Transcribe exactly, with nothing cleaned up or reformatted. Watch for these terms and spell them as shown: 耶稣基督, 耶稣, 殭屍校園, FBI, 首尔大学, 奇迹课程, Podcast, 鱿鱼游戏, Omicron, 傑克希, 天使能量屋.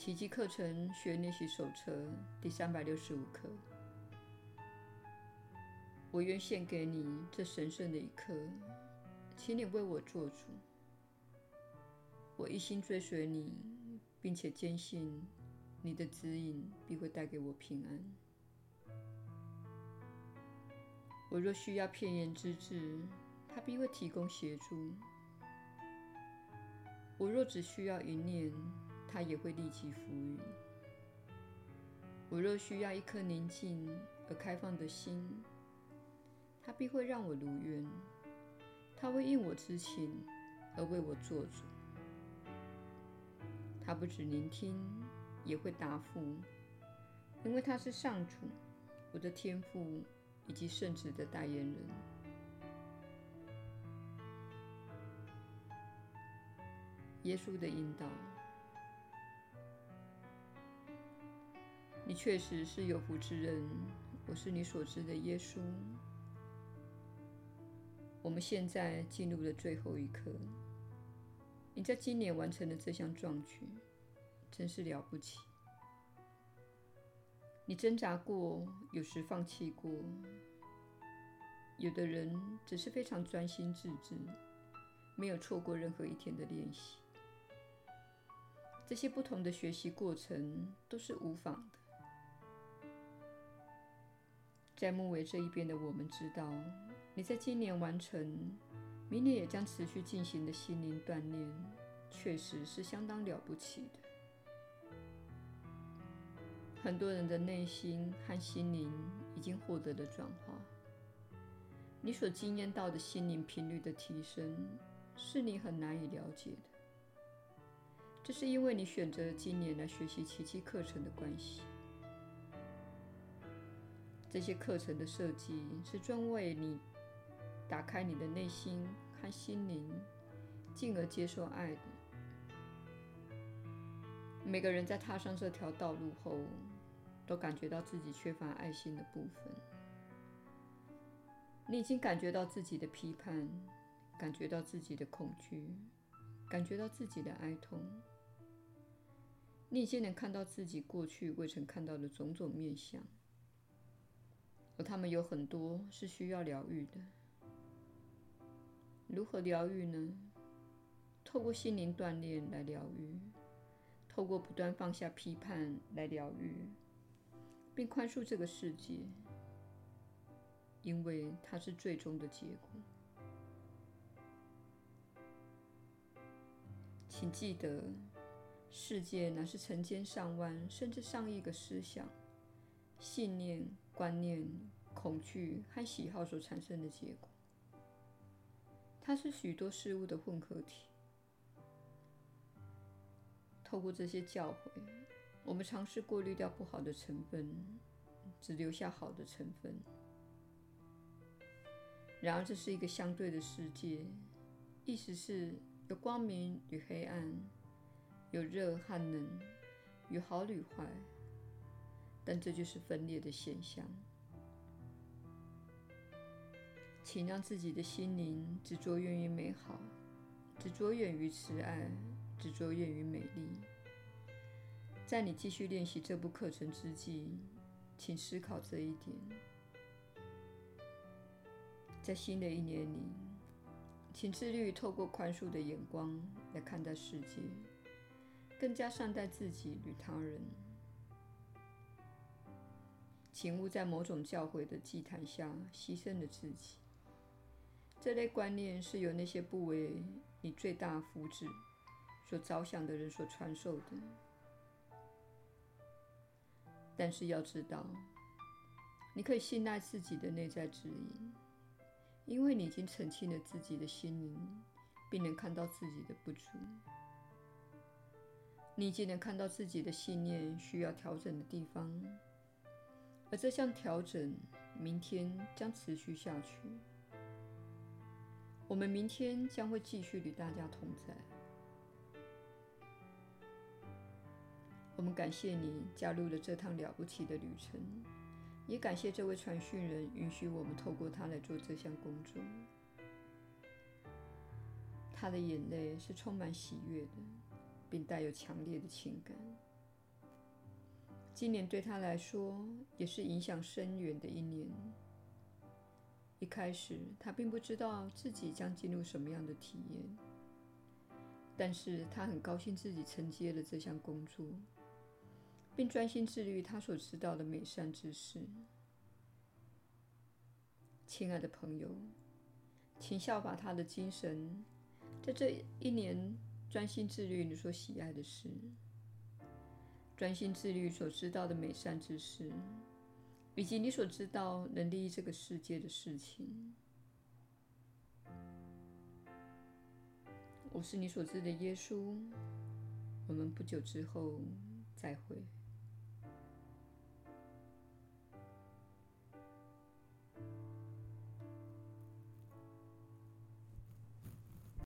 奇迹课程学练习手册第三百六十五课。我愿献给你这神圣的一刻，请你为我做主。我一心追随你，并且坚信你的指引必会带给我平安。我若需要片言之智，它必会提供协助。我若只需要一念，它也会立即服务。我若需要一颗宁静而开放的心，它必会让我如愿。它会应我之情而为我做主。它不只聆听，也会答复，因为它是上主，我的天父以及圣子的代言人。耶稣的引导。你确实是有福之人，我是你所知的耶稣。我们现在进入了最后一刻，你在今年完成了这项壮举，真是了不起。你挣扎过，有时放弃过，有的人只是非常专心致志，没有错过任何一天的练习。这些不同的学习过程都是无妨的。在木围这一边的我们知道，你在今年完成，明年也将持续进行的心灵锻炼，确实是相当了不起的。很多人的内心和心灵已经获得了转化。你所经验到的心灵频率的提升，是你很难以了解的。这是因为你选择今年来学习奇迹课程的关系。这些课程的设计是专为你打开你的内心和心灵，进而接受爱的。每个人在踏上这条道路后，都感觉到自己缺乏爱心的部分。你已经感觉到自己的批判，感觉到自己的恐惧，感觉到自己的哀痛。你已经能看到自己过去未曾看到的种种面向，而他们有很多是需要疗愈的。如何疗愈呢？透过心灵锻炼来疗愈，透过不断放下批判来疗愈，并宽恕这个世界，因为它是最终的结果。请记得，世界乃是成千上万甚至上亿个思想、信念、观念、恐惧和喜好所产生的结果。它是许多事物的混合体。透过这些教诲，我们尝试过滤掉不好的成分，只留下好的成分。然而，这是一个相对的世界，意思是有光明与黑暗，有热和冷，有好与坏。但这就是分裂的现象。请让自己的心灵只着眼于美好，只着眼于慈爱，只着眼于美丽。在你继续练习这部课程之际，请思考这一点。在新的一年里，请致力于透过宽恕的眼光来看待世界，更加善待自己与他人。请勿在某种教诲的祭坛下牺牲了自己。这类观念是由那些不为你最大福祉所着想的人所传授的。但是要知道，你可以信赖自己的内在指引，因为你已经澄清了自己的心灵，并能看到自己的不足。你已经能看到自己的信念需要调整的地方，而这项调整明天将持续下去。我们明天将会继续与大家同在。我们感谢你加入了这趟了不起的旅程，也感谢这位传讯人允许我们透过他来做这项工作。他的眼泪是充满喜悦的，并带有强烈的情感，今年对他来说也是影响深远的一年。一开始，他并不知道自己将进入什么样的体验，但是他很高兴自己承接了这项工作，并专心致力于他所知道的美善之事。亲爱的朋友，请效法他的精神，在这一年专心致力于你所喜爱的事，专心致力于所知道的美善之事，以及你所知道能利益这个世界的事情。我是你所知的耶稣，我们不久之后再会。